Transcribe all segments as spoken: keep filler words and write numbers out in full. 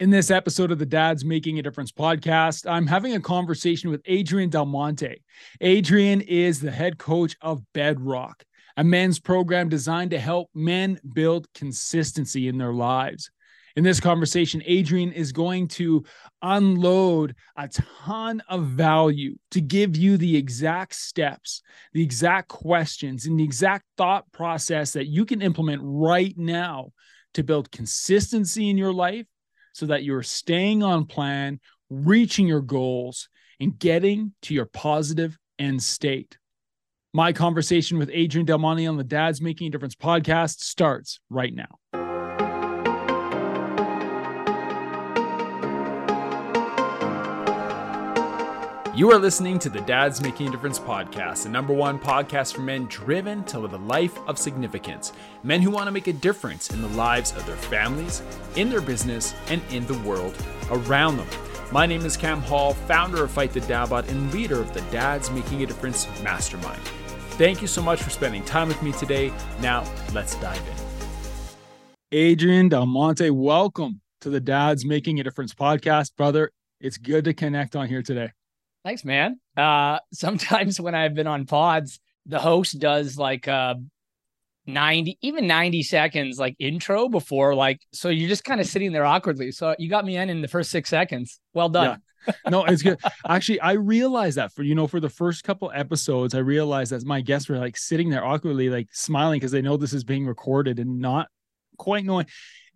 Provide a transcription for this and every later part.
In this episode of the Dads Making a Difference podcast, I'm having a conversation with Adrian Del Monte. Adrian is the head coach of Bedrock, a men's program designed to help men build consistency in their lives. In this conversation, Adrian is going to unload a ton of value to give you the exact steps, the exact questions, and the exact thought process that you can implement right now to build consistency in your life, so that you're staying on plan, reaching your goals, and getting to your positive end state. My conversation with Adrian Del Monte on the Dads Making a Difference podcast starts right now. You are listening to the Dads Making a Difference podcast, the number one podcast for men driven to live a life of significance. Men who want to make a difference in the lives of their families, in their business, and in the world around them. My name is Cam Hall, founder of Fight the Dad Bod and leader of the Dads Making a Difference Mastermind. Thank you so much for spending time with me today. Now, let's dive in. Adrian Del Monte, welcome to the Dads Making a Difference podcast. Brother, it's good to connect on here today. Thanks, man. Uh, sometimes when I've been on pods, the host does like uh, ninety, even ninety seconds, like intro before, like, so you're just kind of sitting there awkwardly. So you got me in in the first six seconds. Well done. Yeah. No, it's good. Actually, I realized that for, you know, for the first couple episodes, I realized that my guests were like sitting there awkwardly, like smiling because they know this is being recorded and not quite knowing.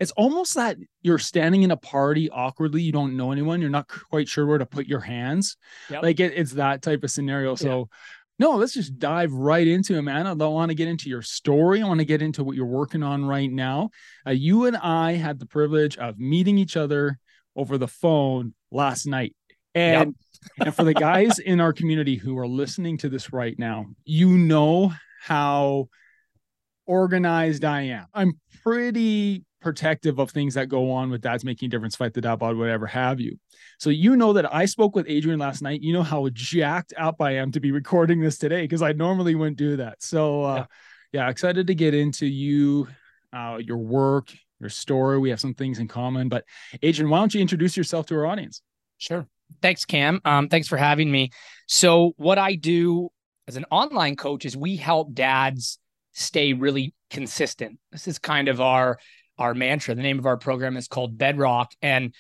It's almost that you're standing in a party awkwardly. You don't know anyone. You're not quite sure where to put your hands. Yep. Like it, it's that type of scenario. So yeah. No, let's just dive right into it, man. I want to get into your story. I want to get into what you're working on right now. Uh, you and I had the privilege of meeting each other over the phone last night. And, yep. And for the guys in our community who are listening to this right now, you know how organized I am. I'm pretty protective of things that go on with Dads Making a Difference, Fight the Dad Bod, whatever have you. So you know that I spoke with Adrian last night. You know how jacked up I am to be recording this today because I normally wouldn't do that. So uh, yeah. yeah, excited to get into you, uh, your work, your story. We have some things in common. But Adrian, why don't you introduce yourself to our audience? Sure. Thanks, Cam. Um, thanks for having me. So what I do as an online coach is we help dads stay really consistent. This is kind of our our mantra. The name of our program is called Bedrock. And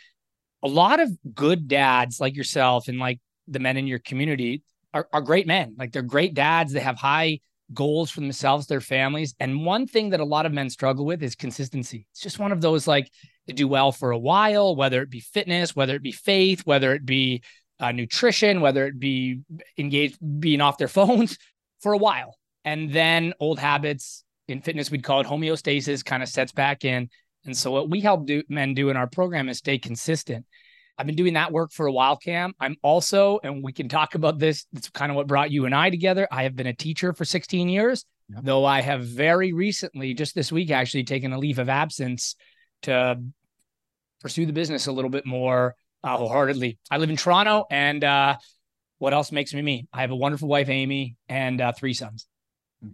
a lot of good dads like yourself and like the men in your community are, are great men. Like they're great dads. They have high goals for themselves, their families. And one thing that a lot of men struggle with is consistency. It's just one of those, like they do well for a while, whether it be fitness, whether it be faith, whether it be uh, nutrition, whether it be engaged, being off their phones for a while. And then old habits in fitness, we'd call it homeostasis, kind of sets back in. And so what we help do, men do in our program is stay consistent. I've been doing that work for a while, Cam. I'm also, and we can talk about this, it's kind of what brought you and I together. I have been a teacher for sixteen years, yep. Though I have very recently, just this week, actually taken a leave of absence to pursue the business a little bit more uh, wholeheartedly. I live in Toronto, and uh, what else makes me me? I have a wonderful wife, Amy, and uh, three sons.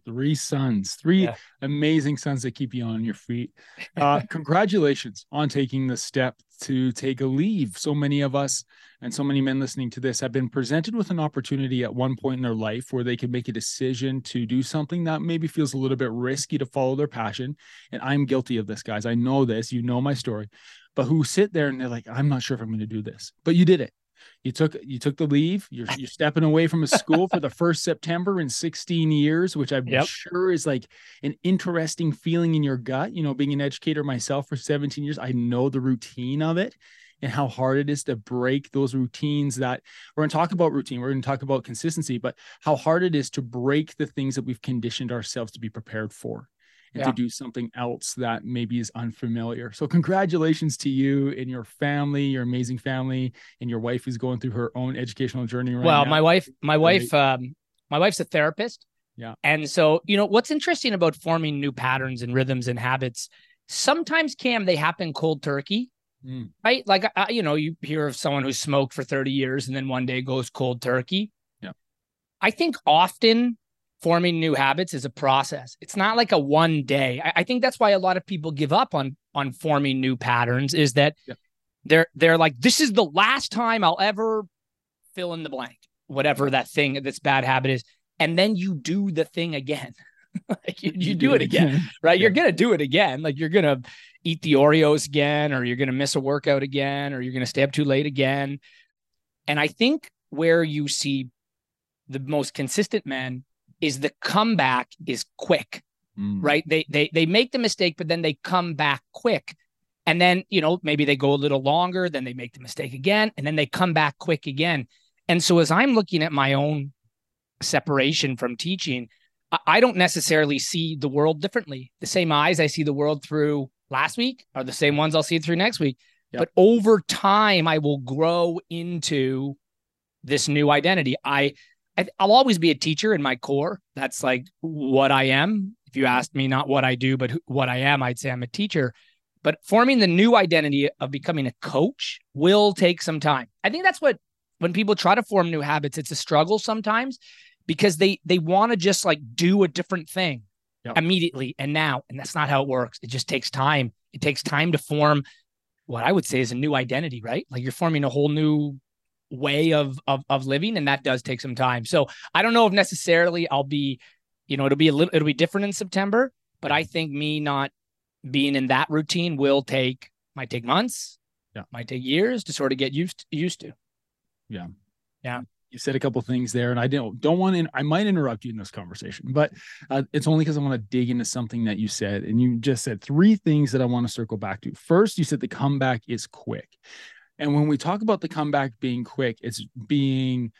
Three sons, three yeah. amazing sons that keep you on your feet. Uh, congratulations on taking the step to take a leave. So many of us and so many men listening to this have been presented with an opportunity at one point in their life where they can make a decision to do something that maybe feels a little bit risky to follow their passion. And I'm guilty of this, guys. I know this, you know my story, but who sit there and they're like, I'm not sure if I'm going to do this, but you did it. You took you took the leave. You're you're stepping away from a school for the first September in sixteen years, which I'm yep. sure is like an interesting feeling in your gut. You know, being an educator myself for seventeen years, I know the routine of it and how hard it is to break those routines that we're going to talk about routine. We're going to talk about consistency, but how hard it is to break the things that we've conditioned ourselves to be prepared for and yeah. to do something else that maybe is unfamiliar. So congratulations to you and your family, your amazing family, and your wife who's going through her own educational journey right well, now. Well, my wife, my wife, um, my wife's a therapist. Yeah. And so, you know, what's interesting about forming new patterns and rhythms and habits, sometimes, Cam, they happen cold turkey, mm. right? Like, uh, you know, you hear of someone who smoked for thirty years and then one day goes cold turkey. Yeah. I think often forming new habits is a process. It's not like a one day. I, I think that's why a lot of people give up on, on forming new patterns is that yep. They're they're like, this is the last time I'll ever fill in the blank, whatever that thing, this bad habit is. And then you do the thing again. Like you, you do it again, right? Yeah. You're going to do it again. Like you're going to eat the Oreos again, or you're going to miss a workout again, or you're going to stay up too late again. And I think where you see the most consistent men is the comeback is quick, mm. right? They, they, they make the mistake, but then they come back quick. And then, you know, maybe they go a little longer, then they make the mistake again, and then they come back quick again. And so as I'm looking at my own separation from teaching, I don't necessarily see the world differently. The same eyes I see the world through last week are the same ones I'll see through next week. Yep. But over time, I will grow into this new identity. I, I, I'll always be a teacher in my core. That's like what I am. If you asked me not what I do, but who, what I am, I'd say I'm a teacher. But forming the new identity of becoming a coach will take some time. I think that's what, when people try to form new habits, it's a struggle sometimes, because they they want to just like do a different thing yep. immediately and now. And that's not how it works. It just takes time. It takes time to form what I would say is a new identity, right? Like you're forming a whole new way of, of, of living, and that does take some time. So I don't know if necessarily I'll be, you know, it'll be a little, it'll be different in September, but I think me not being in that routine will take, might take months, yeah. might take years to sort of get used to, used to. Yeah. Yeah. You said a couple things there, and I don't don't want to, I might interrupt you in this conversation, but uh, it's only because I want to dig into something that you said. And you just said three things that I want to circle back to. First, you said the comeback is quick. And when we talk about the comeback being quick, it's being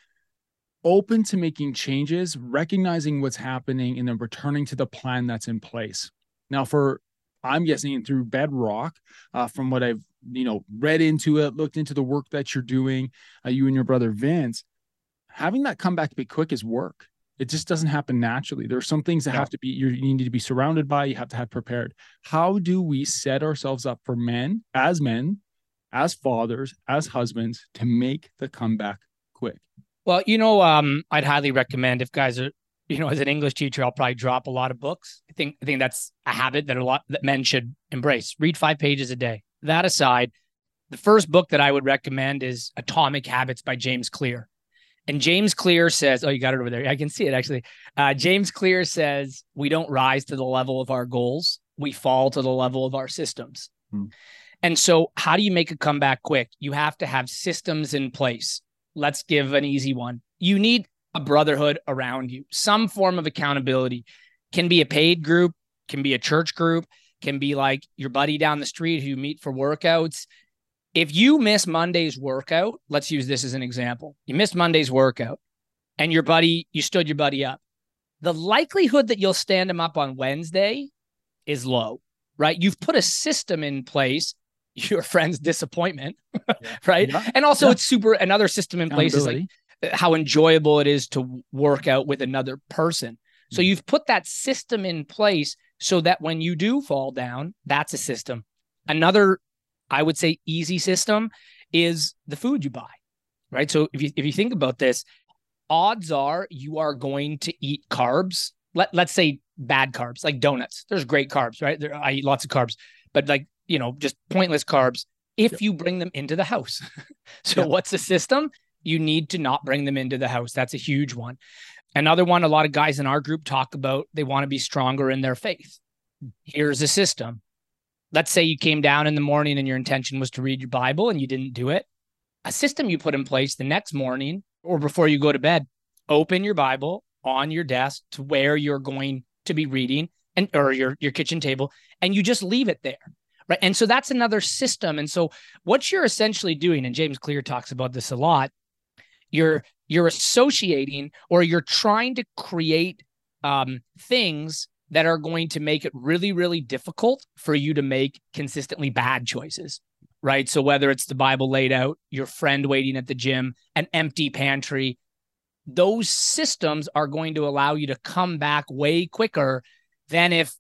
open to making changes, recognizing what's happening, and then returning to the plan that's in place. Now, for, I'm guessing through Bedrock, uh, from what I've, you know, read into it, looked into the work that you're doing, uh, you and your brother Vince, having that comeback be quick is work. It just doesn't happen naturally. There are some things that yeah. have to be, you need to be surrounded by, you have to have prepared. How do we set ourselves up for men, as men, as fathers, as husbands, to make the comeback quick? Well, you know, um, I'd highly recommend, if guys are, you know, as an English teacher, I'll probably drop a lot of books. I think I think that's a habit that a lot that men should embrace. Read five pages a day. That aside, the first book that I would recommend is Atomic Habits by James Clear. And James Clear says, oh, you got it over there. I can see it, actually. Uh, James Clear says, we don't rise to the level of our goals. We fall to the level of our systems. Hmm. And so how do you make a comeback quick? You have to have systems in place. Let's give an easy one. You need a brotherhood around you, some form of accountability. Can be a paid group, can be a church group, can be like your buddy down the street who you meet for workouts. If you miss Monday's workout, let's use this as an example. You missed Monday's workout and your buddy, you stood your buddy up. The likelihood that you'll stand him up on Wednesday is low, right? You've put a system in place, your friend's disappointment, yeah. right? Yeah. And also yeah. it's super, another system in place is like how enjoyable it is to work out with another person. So you've put that system in place so that when you do fall down, that's a system. Another, I would say, easy system is the food you buy, right? So if you if you think about this, odds are you are going to eat carbs. Let, let's say bad carbs, like donuts. There's great carbs, right? There, I eat lots of carbs, but like, you know, just pointless carbs if yep. you bring them into the house. So yep. what's the system? You need to not bring them into the house. That's a huge one. Another one, a lot of guys in our group talk about, they want to be stronger in their faith. Here's a system. Let's say you came down in the morning and your intention was to read your Bible and you didn't do it. A system you put in place the next morning or before you go to bed, open your Bible on your desk to where you're going to be reading and or your, your kitchen table, and you just leave it there, right? And so that's another system. And so what you're essentially doing, and James Clear talks about this a lot, you're you're associating or you're trying to create um, things that are going to make it really, really difficult for you to make consistently bad choices, right? So whether it's the Bible laid out, your friend waiting at the gym, an empty pantry, those systems are going to allow you to come back way quicker than if,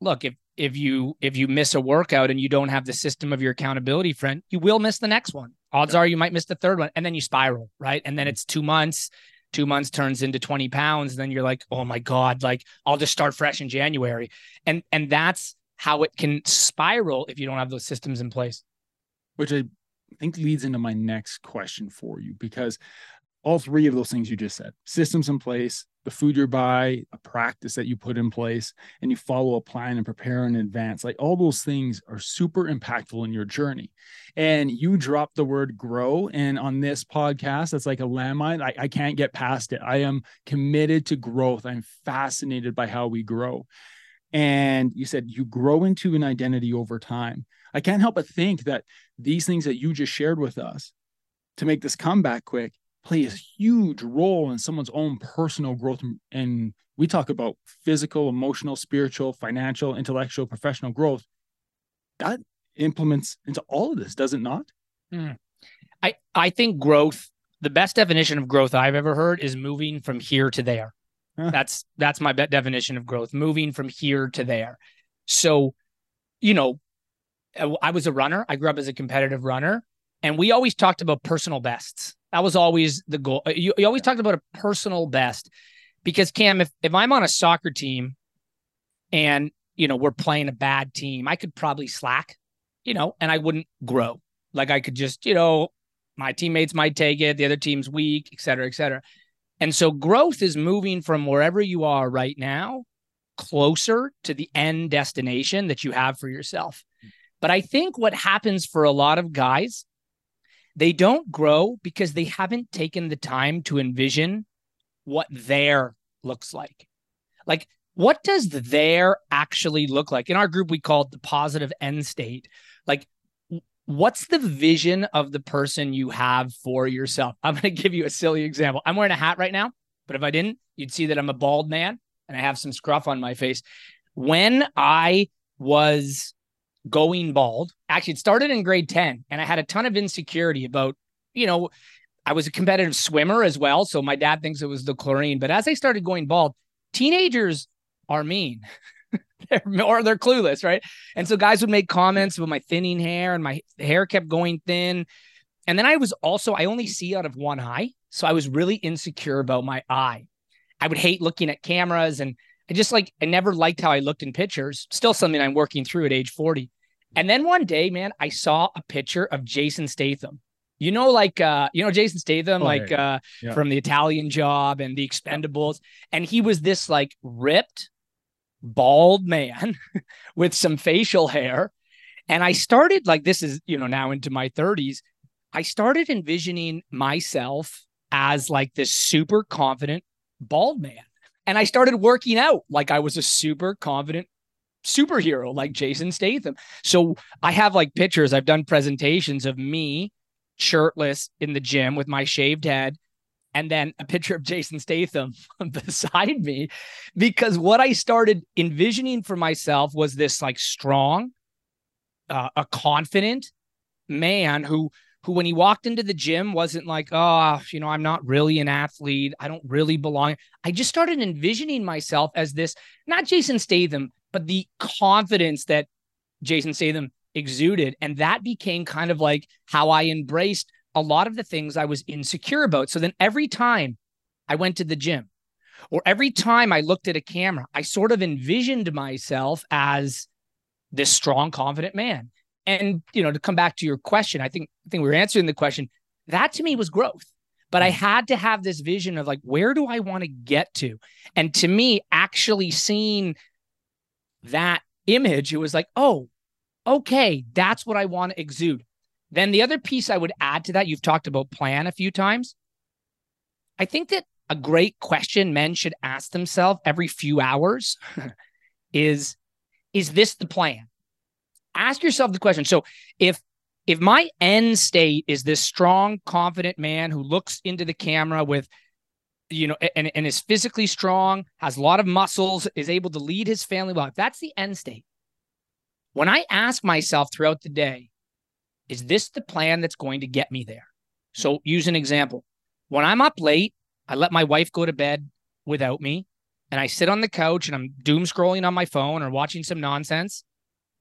look, if if you if you miss a workout and you don't have the system of your accountability friend, you will miss the next one. Odds are you might miss the third one, and then you spiral, right? And then it's two months. Two months turns into twenty pounds. And then you're like, oh my God, like I'll just start fresh in January. And, and that's how it can spiral if you don't have those systems in place. Which I I think leads into my next question for you, because all three of those things you just said, systems in place, the food you buy, a practice that you put in place, and you follow a plan and prepare in advance. Like all those things are super impactful in your journey. And you dropped the word grow. And on this podcast, that's like a landmine. I, I can't get past it. I am committed to growth. I'm fascinated by how we grow. And you said you grow into an identity over time. I can't help but think that these things that you just shared with us to make this comeback quick play a huge role in someone's own personal growth. And we talk about physical, emotional, spiritual, financial, intellectual, professional growth. That implements into all of this, does it not? Mm. I, I think growth, the best definition of growth I've ever heard is moving from here to there. Huh. That's, that's my be- definition of growth, moving from here to there. So, you know, I was a runner. I grew up as a competitive runner, and we always talked about personal bests. That was always the goal. You, you always talked about a personal best, because Cam, if, if I'm on a soccer team and, you know, we're playing a bad team, I could probably slack, you know, and I wouldn't grow. Like I could just, you know, my teammates might take it, the other team's weak, et cetera, et cetera. And so growth is moving from wherever you are right now closer to the end destination that you have for yourself. But I think what happens for a lot of guys, they don't grow because they haven't taken the time to envision what there looks like. Like, what does there actually look like? In our group, we call it the positive end state. Like, what's the vision of the person you have for yourself? I'm going to give you a silly example. I'm wearing a hat right now, but if I didn't, you'd see that I'm a bald man and I have some scruff on my face. When I was going bald, actually it started in grade ten, and I had a ton of insecurity about, you know, I was a competitive swimmer as well. So my dad thinks it was the chlorine, but as I started going bald, teenagers are mean they're, or they're clueless. Right. And so guys would make comments about my thinning hair, and my hair kept going thin. And then I was also, I only see out of one eye. So I was really insecure about my eye. I would hate looking at cameras, and I just like, I never liked how I looked in pictures. Still something I'm working through at age forty. And then one day, man, I saw a picture of Jason Statham. You know, like, uh, you know, Jason Statham, oh, like uh, yeah. from The Italian Job and The Expendables. And he was this like ripped, bald man with some facial hair. And I started like, this is, you know, now into my thirties. I started envisioning myself as like this super confident bald man. And I started working out like I was a super confident superhero like Jason Statham. So I have like pictures. I've done presentations of me shirtless in the gym with my shaved head, and then a picture of Jason Statham beside me, because what I started envisioning for myself was this like strong, uh, a confident man who who when he walked into the gym wasn't like, oh, you know, I'm not really an athlete. I don't really belong. I just started envisioning myself as this, not Jason Statham, but the confidence that Jason Statham exuded. And that became kind of like how I embraced a lot of the things I was insecure about. So then every time I went to the gym, or every time I looked at a camera, I sort of envisioned myself as this strong, confident man. And, you know, to come back to your question, I think I think we were answering the question. That to me was growth. But I had to have this vision of like, where do I want to get to? And to me, actually seeing that image, it was like, oh, okay, that's what I want to exude. Then the other piece I would add to that, you've talked about plan a few times. I think that a great question men should ask themselves every few hours is, is this the plan? Ask yourself the question. So if if my end state is this strong, confident man who looks into the camera with, you know, and, and is physically strong, has a lot of muscles, is able to lead his family well, if that's the end state, when I ask myself throughout the day, is this the plan that's going to get me there? So use an example. When I'm up late, I let my wife go to bed without me, and I sit on the couch and I'm doom scrolling on my phone or watching some nonsense.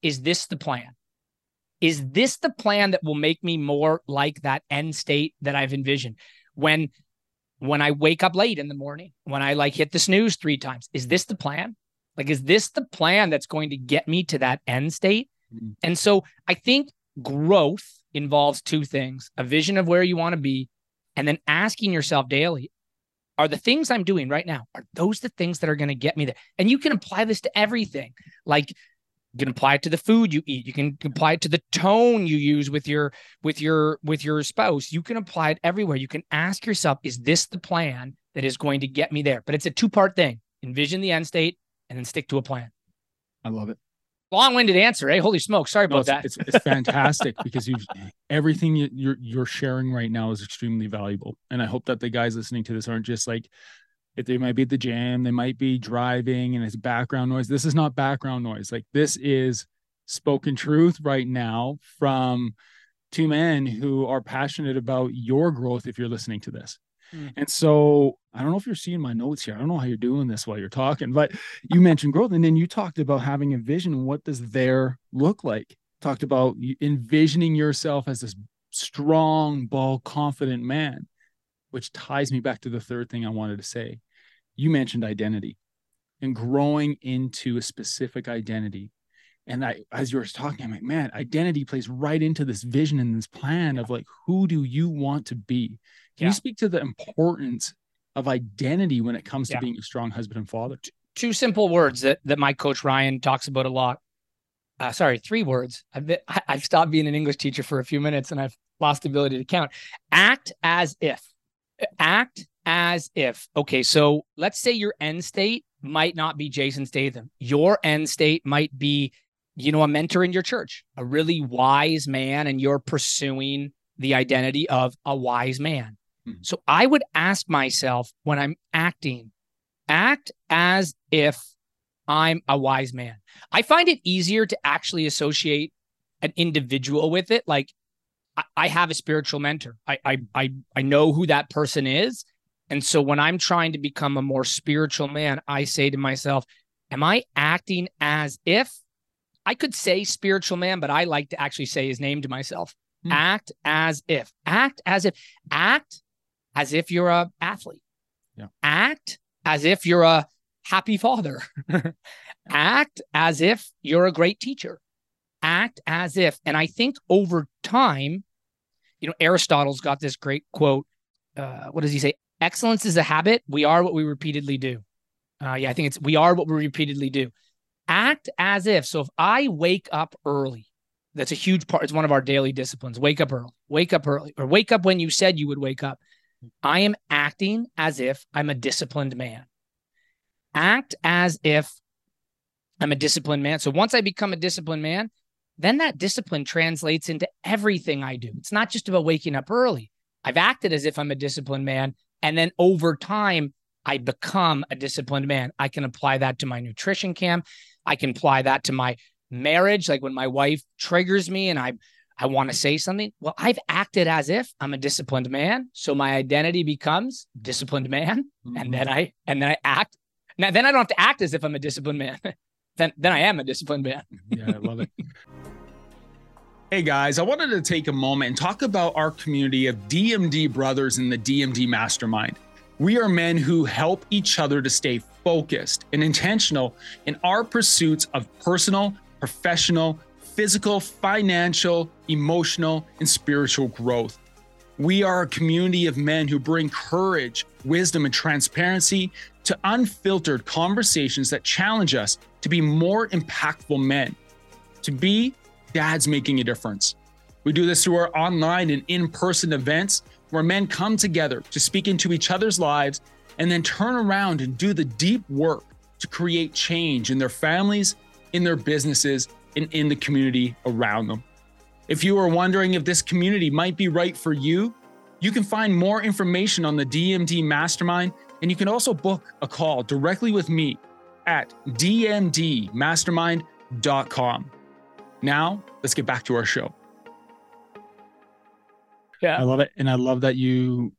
Is this the plan? Is this the plan that will make me more like that end state that I've envisioned? When, when I wake up late in the morning, when I like hit the snooze three times, is this the plan? Like, is this the plan that's going to get me to that end state? Mm-hmm. And so I think growth involves two things: a vision of where you want to be, and then asking yourself daily, are the things I'm doing right now, are those the things that are going to get me there? And you can apply this to everything. Like, you can apply it to the food you eat. You can apply it to the tone you use with your, with your, with your spouse. You can apply it everywhere. You can ask yourself, is this the plan that is going to get me there? But it's a two-part thing. Envision the end state and then stick to a plan. I love it. Long-winded answer, eh? Holy smoke. Sorry about no, it's, that. It's, it's fantastic because you've, everything you, you're you're sharing right now is extremely valuable. And I hope that the guys listening to this aren't just like, if they might be at the gym, they might be driving and it's background noise. This is not background noise. Like, this is spoken truth right now from two men who are passionate about your growth if you're listening to this. And so I don't know if you're seeing my notes here. I don't know how you're doing this while you're talking, but you mentioned growth. And then you talked about having a vision. What does there look like? Talked about envisioning yourself as this strong, bold, confident man, which ties me back to the third thing I wanted to say. You mentioned identity and growing into a specific identity. And I, as you were talking, I'm like, man, identity plays right into this vision and this plan of like, who do you want to be? Can yeah. you speak to the importance of identity when it comes to yeah. being a strong husband and father? Two simple words that, that my coach Ryan talks about a lot. Uh, sorry, three words. I've, been, I, I've stopped being an English teacher for a few minutes and I've lost the ability to count. Act as if. Act as if. Okay, so let's say your end state might not be Jason Statham. Your end state might be, you know, a mentor in your church, a really wise man, and you're pursuing the identity of a wise man. Mm-hmm. So I would ask myself when I'm acting, act as if I'm a wise man. I find it easier to actually associate an individual with it. Like, I, I have a spiritual mentor. I, I I I know who that person is. And so when I'm trying to become a more spiritual man, I say to myself, am I acting as if? I could say spiritual man, but I like to actually say his name to myself. Mm. Act as if. Act as if. Act as if you're a athlete. Yeah. Act as if you're a happy father. Act as if you're a great teacher. Act as if. And I think over time, you know, Aristotle's got this great quote. Uh, what does he say? Excellence is a habit. We are what we repeatedly do. Uh, yeah, I think it's we are what we repeatedly do. Act as if. So if I wake up early, that's a huge part. It's one of our daily disciplines. Wake up early, wake up early, or wake up when you said you would wake up. I am acting as if I'm a disciplined man. Act as if I'm a disciplined man. So once I become a disciplined man, then that discipline translates into everything I do. It's not just about waking up early. I've acted as if I'm a disciplined man. And then over time, I become a disciplined man. I can apply that to my nutrition, Cam. I can apply that to my marriage. Like when my wife triggers me and I, I want to say something, well, I've acted as if I'm a disciplined man. So my identity becomes disciplined man. Mm-hmm. And then I, and then I act. Now, then I don't have to act as if I'm a disciplined man. then, then I am a disciplined man. Yeah, I love it. Hey guys, I wanted to take a moment and talk about our community of D M D brothers in the D M D Mastermind. We are men who help each other to stay focused and intentional in our pursuits of personal, professional, physical, financial, emotional, and spiritual growth. We are a community of men who bring courage, wisdom, and transparency to unfiltered conversations that challenge us to be more impactful men, to be dads making a difference. We do this through our online and in-person events, where men come together to speak into each other's lives and then turn around and do the deep work to create change in their families, in their businesses, and in the community around them. If you are wondering if this community might be right for you, you can find more information on the D M D Mastermind, and you can also book a call directly with me at d m d mastermind dot com. Now, let's get back to our show. Yeah. I love it. And I love that you,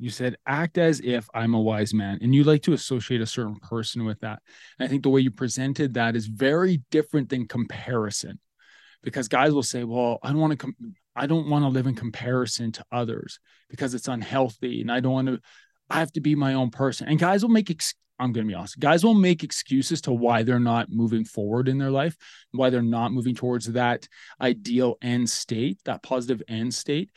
you said, act as if I'm a wise man, and you like to associate a certain person with that. And I think the way you presented that is very different than comparison, because guys will say, well, I don't want to, com- I don't want to live in comparison to others because it's unhealthy. And I don't want to, I have to be my own person. And guys will make ex- I'm going to be honest, guys will make excuses to why they're not moving forward in their life, why they're not moving towards that ideal end state, that positive end state.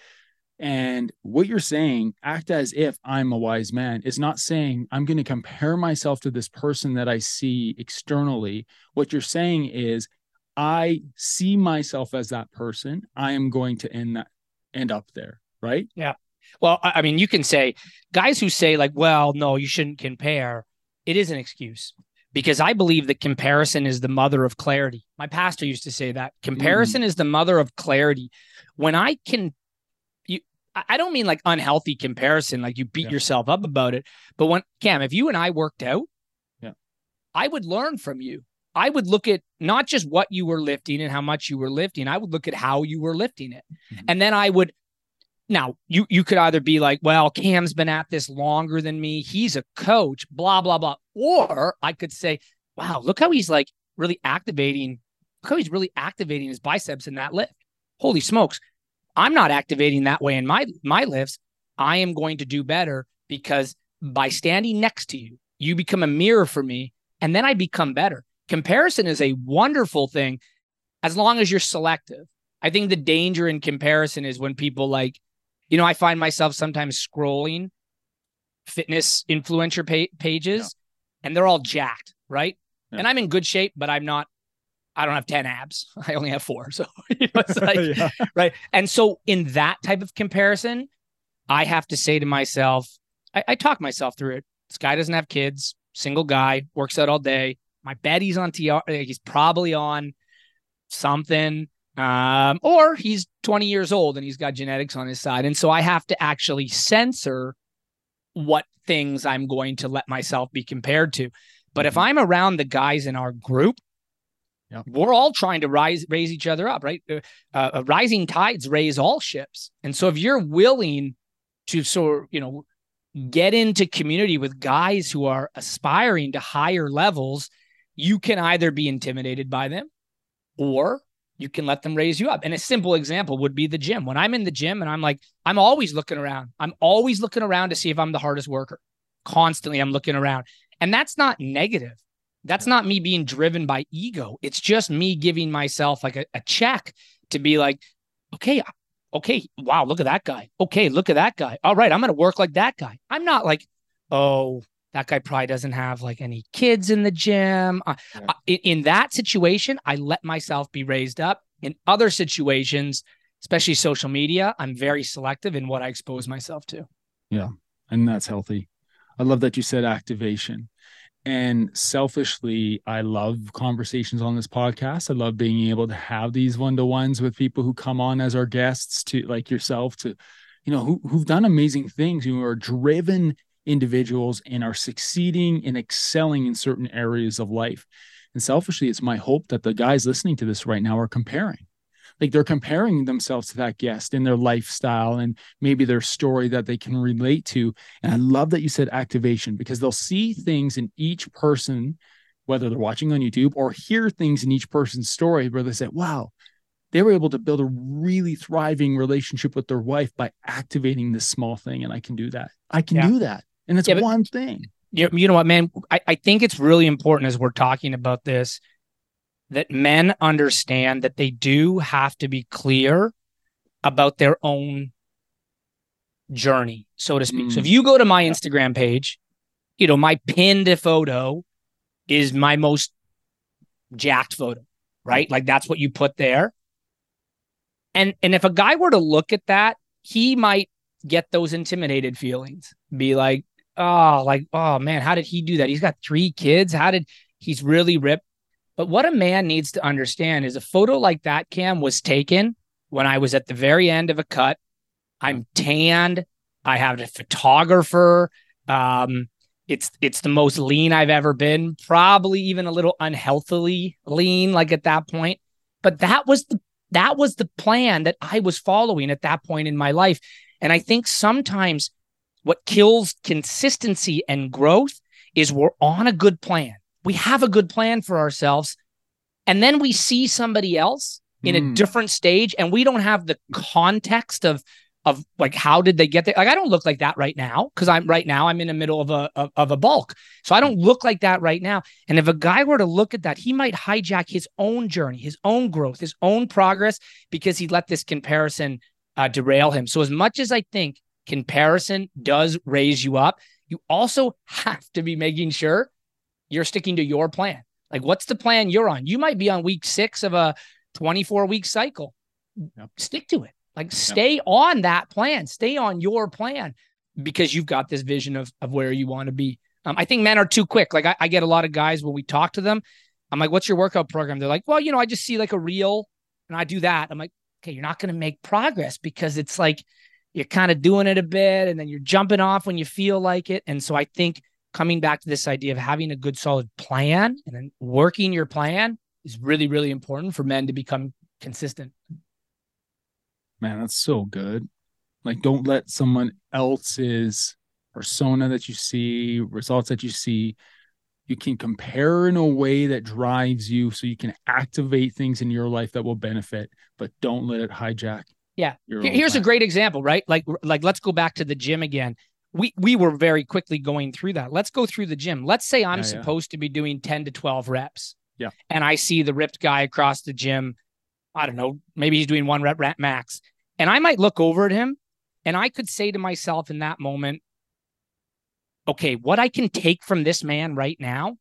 And what you're saying, act as if I'm a wise man, is not saying I'm going to compare myself to this person that I see externally. What you're saying is I see myself as that person. I am going to end that, end up there. Right? Yeah. Well, I mean, you can say guys who say like, well, no, you shouldn't compare. It is an excuse, because I believe that comparison is the mother of clarity. My pastor used to say that comparison mm. is the mother of clarity. When I can, you, I don't mean like unhealthy comparison, like you beat yeah. yourself up about it. But when, Cam, if you and I worked out, yeah, I would learn from you. I would look at not just what you were lifting and how much you were lifting. I would look at how you were lifting it. Mm-hmm. And then I would, Now, you you could either be like, well, Cam's been at this longer than me. He's a coach, blah, blah, blah. Or I could say, wow, look how he's like really activating. Look how he's really activating his biceps in that lift. Holy smokes. I'm not activating that way in my, my lifts. I am going to do better, because by standing next to you, you become a mirror for me, and then I become better. Comparison is a wonderful thing as long as you're selective. I think the danger in comparison is when people like, you know, I find myself sometimes scrolling fitness influencer pa- pages yeah. and they're all jacked, right? Yeah. And I'm in good shape, but I'm not, I don't have ten abs. I only have four. So you know, it's like, yeah. right. And so in that type of comparison, I have to say to myself, I, I talk myself through it. This guy doesn't have kids, single guy, works out all day. My bet he's on T R, he's probably on something. Um, or he's twenty years old and he's got genetics on his side. And so I have to actually censor what things I'm going to let myself be compared to. But if I'm around the guys in our group, yep. we're all trying to rise, raise each other up, right? Uh, uh, rising tides raise all ships. And so if you're willing to sort of, you know, get into community with guys who are aspiring to higher levels, you can either be intimidated by them or you can let them raise you up. And a simple example would be the gym. When I'm in the gym and I'm like, I'm always looking around. I'm always looking around to see if I'm the hardest worker. Constantly, I'm looking around. And that's not negative. That's not me being driven by ego. It's just me giving myself like a, a check to be like, okay, okay, wow, look at that guy. Okay, look at that guy. All right, I'm going to work like that guy. I'm not like, oh, that guy probably doesn't have like any kids in the gym. Uh, yeah. I, in that situation, I let myself be raised up. In other situations, especially social media, I'm very selective in what I expose myself to. Yeah. And that's healthy. I love that you said activation. And selfishly, I love conversations on this podcast. I love being able to have these one-to-ones with people who come on as our guests, to like yourself, to, you know, who, who've done amazing things, who are driven individuals and are succeeding and excelling in certain areas of life. And selfishly, it's my hope that the guys listening to this right now are comparing. Like they're comparing themselves to that guest in their lifestyle and maybe their story that they can relate to. And I love that you said activation, because they'll see things in each person, whether they're watching on YouTube or hear things in each person's story where they say, wow, they were able to build a really thriving relationship with their wife by activating this small thing. And I can do that. I can yeah. do that. And it's yeah, one thing. You, you know what, man? I, I think it's really important as we're talking about this, that men understand that they do have to be clear about their own journey, so to speak. Mm. So if you go to my Instagram page, you know, my pinned photo is my most jacked photo, right? Like that's what you put there. And, and if a guy were to look at that, he might get those intimidated feelings, be like, oh, like, oh man, how did he do that? He's got three kids. How did he's really ripped? But what a man needs to understand is a photo like that, Cam, was taken when I was at the very end of a cut. I'm tanned. I have a photographer. Um, it's, it's the most lean I've ever been, probably even a little unhealthily lean, like at that point. But that was the, that was the plan that I was following at that point in my life. And I think sometimes what kills consistency and growth is we're on a good plan. We have a good plan for ourselves. And then we see somebody else in mm. a different stage, and we don't have the context of of like, how did they get there? Like, I don't look like that right now. Cause I'm right now I'm in the middle of a, of, of a bulk. So I don't look like that right now. And if a guy were to look at that, he might hijack his own journey, his own growth, his own progress, because he let this comparison uh, derail him. So as much as I think comparison does raise you up, you also have to be making sure you're sticking to your plan. Like, what's the plan you're on? You might be on week six of a twenty-four week cycle. Yep. Stick to it. Like, stay yep. on that plan. Stay on your plan, because you've got this vision of, of where you want to be. Um, I think men are too quick. Like, I, I get a lot of guys when we talk to them, I'm like, what's your workout program? They're like, well, you know, I just see like a reel and I do that. I'm like, okay, you're not going to make progress, because it's like, you're kind of doing it a bit and then you're jumping off when you feel like it. And so I think coming back to this idea of having a good solid plan and then working your plan is really, really important for men to become consistent. Man, that's so good. Like, don't let someone else's persona that you see, results that you see, you can compare in a way that drives you so you can activate things in your life that will benefit, but don't let it hijack. Yeah. Your Here's plan. A great example, right? Like, like, let's go back to the gym again. We we were very quickly going through that. Let's go through the gym. Let's say I'm yeah, supposed yeah. to be doing ten to twelve reps. Yeah. And I see the ripped guy across the gym. I don't know, maybe he's doing one rep max. And I might look over at him and I could say to myself in that moment, okay, what I can take from this man right now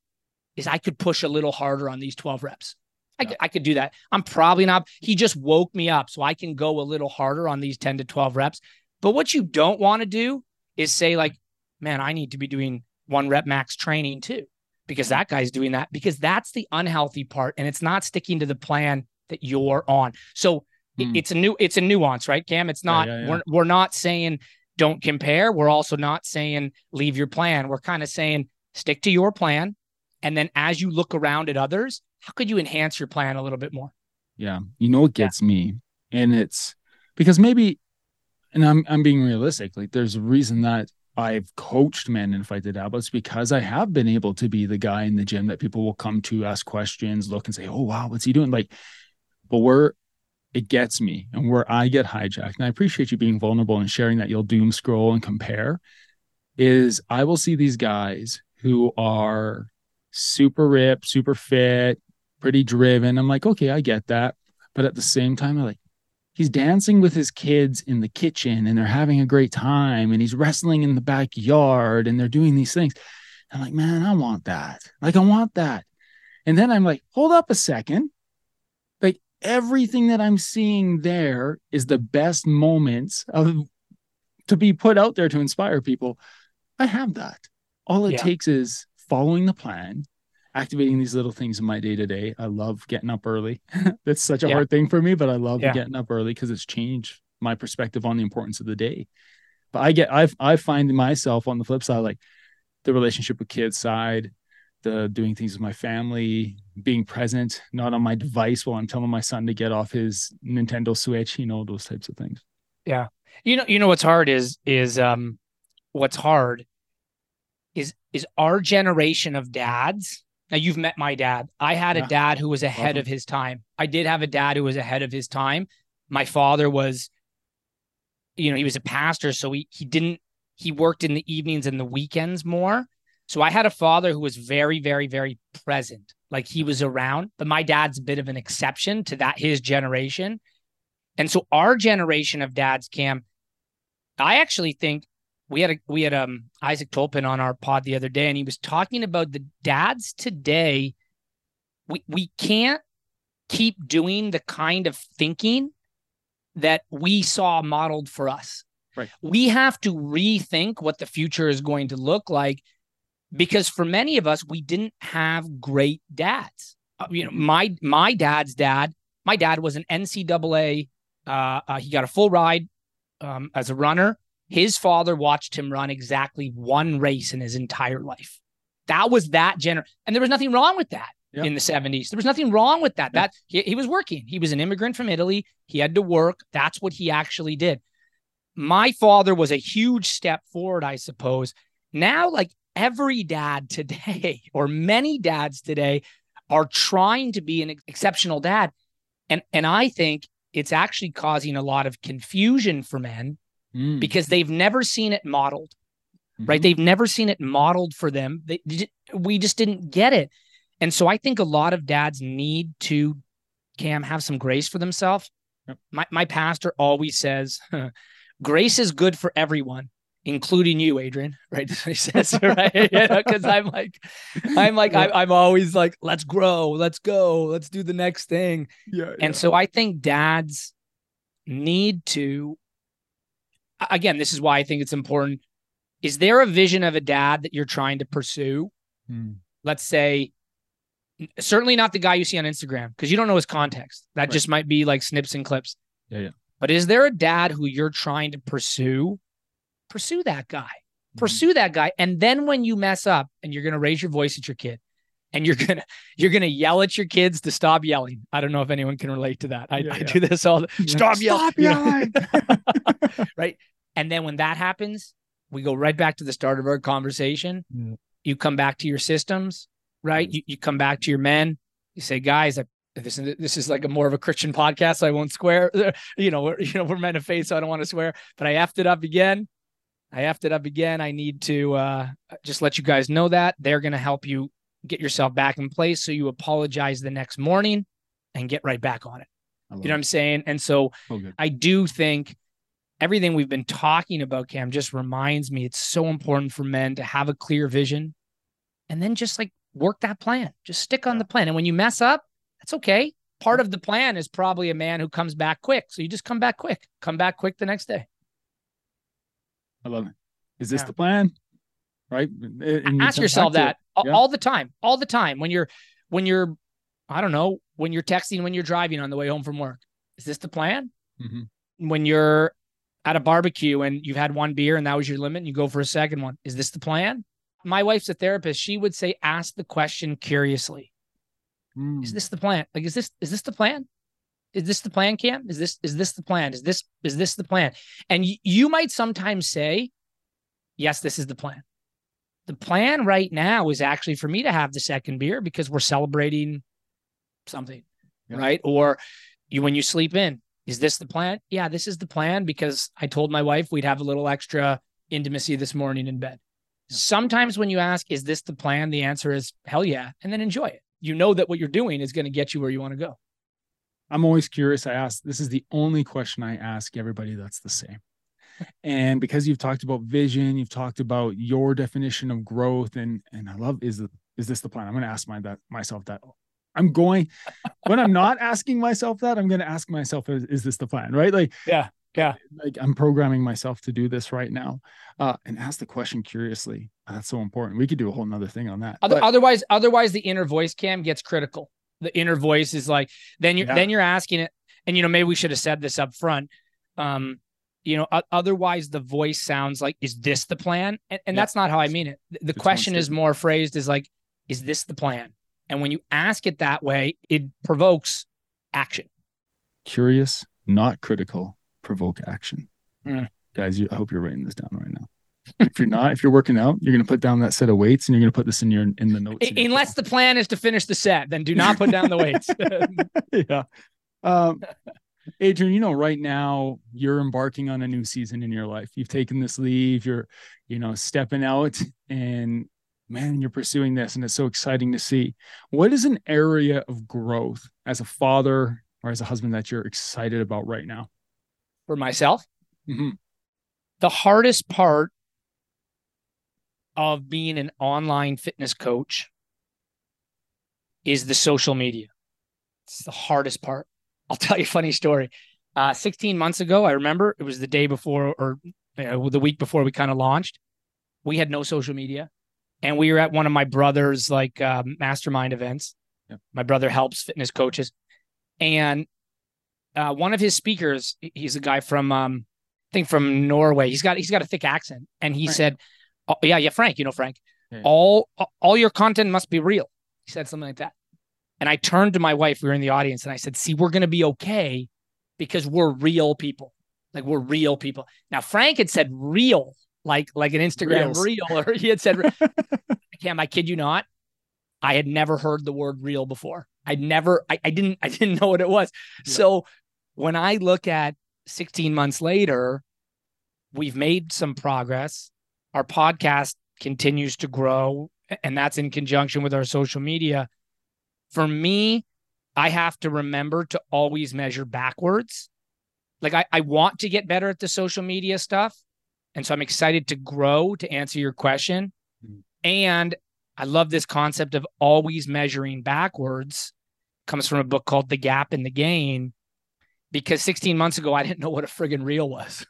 is I could push a little harder on these twelve reps. I could, I could do that. I'm probably not. He just woke me up, so I can go a little harder on these ten to twelve reps. But what you don't want to do is say like, man, I need to be doing one rep max training too, because that guy's doing that, because that's the unhealthy part. And it's not sticking to the plan that you're on. So mm. it's a new, it's a nuance, right, Cam? It's not, yeah, yeah, yeah. we're we're not saying don't compare. We're also not saying leave your plan. We're kind of saying stick to your plan. And then as you look around at others, how could you enhance your plan a little bit more? Yeah. You know, it gets yeah. me, and it's because maybe, and I'm, I'm being realistic. Like, there's a reason that I've coached men in Fight the Dad Bod, because I have been able to be the guy in the gym that people will come to, ask questions, look and say, oh, wow, what's he doing? Like, but where it gets me and where I get hijacked, and I appreciate you being vulnerable and sharing that you'll doom scroll and compare, is I will see these guys who are super ripped, super fit, pretty driven. I'm like, okay, I get that. But at the same time, I'm like, he's dancing with his kids in the kitchen and they're having a great time, and he's wrestling in the backyard and they're doing these things. I'm like, man, I want that. Like, I want that. And then I'm like, hold up a second. Like, everything that I'm seeing there is the best moments of to be put out there to inspire people. I have that. All it yeah. takes is following the plan, activating these little things in my day-to-day. I love getting up early. That's such a yeah. hard thing for me, but I love yeah. getting up early because it's changed my perspective on the importance of the day. But I get, I I find myself on the flip side, like the relationship with kids side, the doing things with my family, being present, not on my device while I'm telling my son to get off his Nintendo Switch, you know, those types of things. Yeah. You know, you know, what's hard is, is um, what's hard is, is our generation of dads. Now, you've met my dad. I had yeah. a dad who was ahead Love of him. his time. I did have a dad who was ahead of his time. My father was, you know, he was a pastor. So he, he didn't, he worked in the evenings and the weekends more. So I had a father who was very, very, very present. Like, he was around, but my dad's a bit of an exception to that, his generation. And so our generation of dads, Cam, I actually think We had a, we had um Isaac Tolpin on our pod the other day, and he was talking about the dads today. We we can't keep doing the kind of thinking that we saw modeled for us. Right. We have to rethink what the future is going to look like, because for many of us, we didn't have great dads. You know, my my dad's dad. My dad was an N C double A. Uh, uh, he got a full ride um, as a runner. His father watched him run exactly one race in his entire life. That was that gener- and there was nothing wrong with that yep. in the seventies. There was nothing wrong with that. Yep. That he, he was working. He was an immigrant from Italy. He had to work. That's what he actually did. My father was a huge step forward, I suppose. Now, like, every dad today, or many dads today, are trying to be an exceptional dad. And, and I think it's actually causing a lot of confusion for men. mm. because they've never seen it modeled, mm-hmm. right? They've never seen it modeled for them. They, we just didn't get it. And so I think a lot of dads need to, Cam, have some grace for themselves. Yep. My, my pastor always says, grace is good for everyone, including you, Adrian, right? He says, right? Because you know, I'm like, I'm like, yeah. I, I'm always like, let's grow, let's go, let's do the next thing. Yeah, and yeah. so I think dads need to, again, this is why I think it's important. Is there a vision of a dad that you're trying to pursue? Hmm. Let's say, certainly not the guy you see on Instagram, because you don't know his context. That right. just might be like snips and clips. Yeah, yeah. But is there a dad who you're trying to pursue? Pursue that guy, pursue mm-hmm. that guy. And then when you mess up and you're going to raise your voice at your kid and you're going to, you're going to yell at your kids to stop yelling. I don't know if anyone can relate to that. I, yeah, I yeah. do this all. The, stop, stop yelling. yelling. Right. And then when that happens, we go right back to the start of our conversation. Yeah. You come back to your systems, right? You, you come back to your men. You say, guys, I, this, this is like a more of a Christian podcast. So I won't swear, you know, we're, you know, we're men of faith, so I don't want to swear, but I effed it up again. I effed it up again. I need to uh, just let you guys know that. They're going to help you get yourself back in place. So you apologize the next morning and get right back on it. You know it. what I'm saying? And so oh, I do think everything we've been talking about, Cam, just reminds me it's so important for men to have a clear vision and then just like work that plan. Just stick on the plan. And when you mess up, that's okay. Part of the plan is probably a man who comes back quick. So you just come back quick, come back quick the next day. I love it. Is this yeah. the plan? Right. And ask yourself that yeah. all the time, all the time. When you're, when you're, I don't know, when you're texting, when you're driving on the way home from work, is this the plan? Mm-hmm. When you're at a barbecue and you've had one beer and that was your limit and you go for a second one, is this the plan? My wife's a therapist. She would say, ask the question curiously. Mm. Is this the plan? Like, is this, is this the plan? Is this the plan, Cam? Is this, is this the plan? Is this, is this the plan? And y- you might sometimes say, yes, this is the plan. The plan right now is actually for me to have the second beer because we're celebrating something, yeah. right? Or you, when you sleep in, is this the plan? Yeah, this is the plan because I told my wife we'd have a little extra intimacy this morning in bed. Yeah. Sometimes when you ask, is this the plan? The answer is hell yeah. And then enjoy it. You know that what you're doing is going to get you where you want to go. I'm always curious. I ask, this is the only question I ask everybody that's the same. And because you've talked about vision, you've talked about your definition of growth. And, and I love, is, the, is this the plan? I'm going to ask my, that, myself that. I'm going, when I'm not asking myself that, I'm going to ask myself, is, is this the plan? Right? Like, yeah, yeah. Like I'm programming myself to do this right now uh, and ask the question curiously. That's so important. We could do a whole nother thing on that. Other, but, otherwise, otherwise the inner voice, Cam, gets critical. The inner voice is like, then you're, yeah. then you're asking it. And, you know, maybe we should have said this up front. Um, you know, otherwise the voice sounds like, is this the plan? And, and yeah. that's not how I mean it. The, the question is more phrased as like, is this the plan? And when you ask it that way, it provokes action. Curious, not critical, provoke action. Mm. Guys, you, I hope you're writing this down right now. If you're not, if you're working out, you're going to put down that set of weights and you're going to put this in your, in the notes. Unless the plan is to finish the set, then do not put down the weights. yeah. Um, Adrian, you know, right now you're embarking on a new season in your life. You've taken this leave, you're, you know, stepping out and man, you're pursuing this and it's so exciting to see. What is an area of growth as a father or as a husband that you're excited about right now? For myself? Mm-hmm. The hardest part of being an online fitness coach is the social media. It's the hardest part. I'll tell you a funny story. Uh, sixteen months ago, I remember it was the day before or you know, the week before we kind of launched. We had no social media and we were at one of my brother's like uh, mastermind events. Yeah. My brother helps fitness coaches. And uh, one of his speakers, he's a guy from, um, I think from Norway. He's got, he's got a thick accent. And he right. said, Oh, yeah, yeah, Frank, you know, Frank, yeah. all all your content must be real. He said something like that. And I turned to my wife, we were in the audience, and I said, see, we're going to be okay because we're real people. Like, we're real people. Now, Frank had said real, like like an Instagram Reels. Real, or he had said, Cam, I kid you not, I had never heard the word real before. I never, I, I didn't, I didn't know what it was. Yeah. So when I look at sixteen months later, We've made some progress. Our podcast continues to grow, and that's in conjunction with our social media. For me, I have to remember to always measure backwards. Like I, I want to get better at the social media stuff. And so I'm excited to grow, to answer your question. Mm-hmm. And I love this concept of always measuring backwards. It comes from a book called The Gap and the Gain, because sixteen months ago, I didn't know what a friggin' reel was.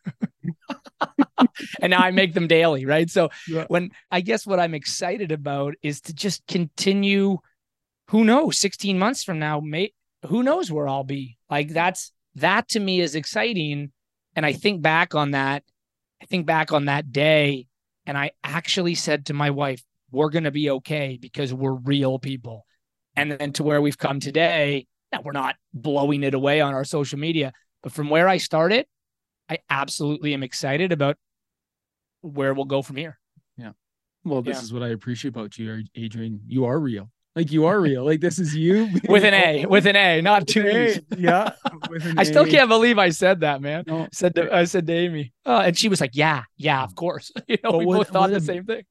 And now I make them daily, right? So yeah. when I guess what I'm excited about is to just continue, who knows, sixteen months from now, may, who knows where I'll be. Like that's, that to me is exciting. And I think back on that, I think back on that day, and I actually said to my wife, we're going to be okay because we're real people. And then to where we've come today, now we're not blowing it away on our social media, but from where I started, I absolutely am excited about where we'll go from here. Yeah. Well, this yeah. is what I appreciate about you, Adrian. You are real. Like you are real. Like this is you. With an A, with an A, not two A's. Yeah. With an I still A. can't believe I said that, man. No. Said to, I said to Amy. Oh, and she was like, yeah, yeah, of course. You know, but we what, both thought the a, same thing.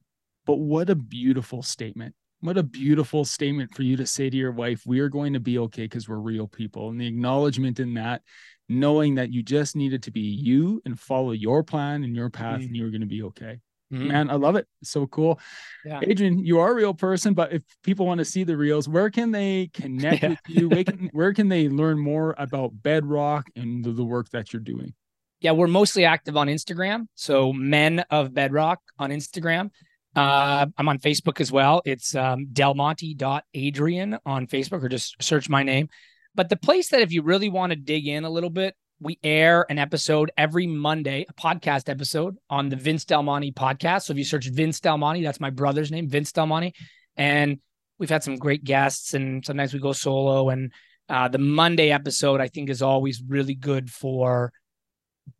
But what a beautiful statement. What a beautiful statement for you to say to your wife, we are going to be okay because we're real people. And the acknowledgement in that, knowing that you just needed to be you and follow your plan and your path, mm. and you were going to be okay. Mm-hmm. Man, I love it. It's so cool. Yeah. Adrian, you are a real person, but if people want to see the reels, where can they connect yeah. with you? Where can, where can they learn more about Bedrock and the, the work that you're doing? Yeah, we're mostly active on Instagram. So Men of Bedrock on Instagram. Uh, I'm on Facebook as well. It's um, delmonte dot adrian on Facebook, or just search my name. But the place that if you really want to dig in a little bit, we air an episode every Monday, a podcast episode on the Vince Del Monte podcast. So if you search Vince Del Monte, that's my brother's name, Vince Del Monte. And we've had some great guests, and sometimes we go solo. And uh, the Monday episode, I think, is always really good for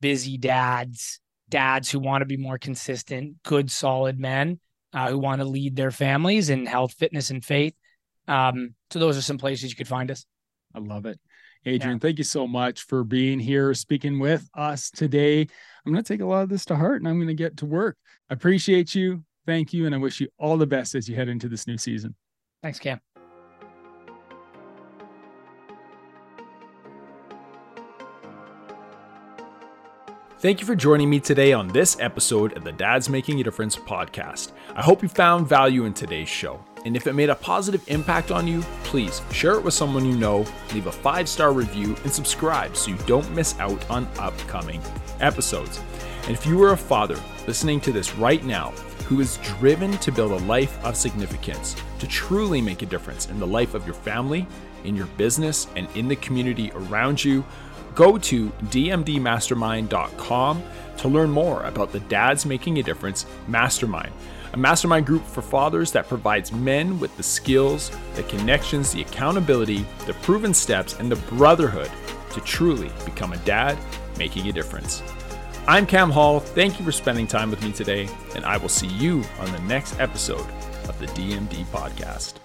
busy dads, dads who want to be more consistent, good, solid men uh, who want to lead their families in health, fitness, and faith. Um, so those are some places you could find us. I love it. Adrian, yeah. thank you so much for being here, speaking with us today. I'm going to take a lot of this to heart, and I'm going to get to work. I appreciate you. Thank you. And I wish you all the best as you head into this new season. Thanks, Cam. Thank you for joining me today on this episode of the Dads Making a Difference podcast. I hope you found value in today's show. And if it made a positive impact on you, please share it with someone you know, leave a five-star review, and subscribe so you don't miss out on upcoming episodes. And if you are a father listening to this right now who is driven to build a life of significance, to truly make a difference in the life of your family, in your business, and in the community around you, go to d m d mastermind dot com to learn more about the Dads Making a Difference Mastermind. A mastermind group for fathers that provides men with the skills, the connections, the accountability, the proven steps, and the brotherhood to truly become a dad making a difference. I'm Cam Hall. Thank you for spending time with me today, and I will see you on the next episode of the D M D Podcast.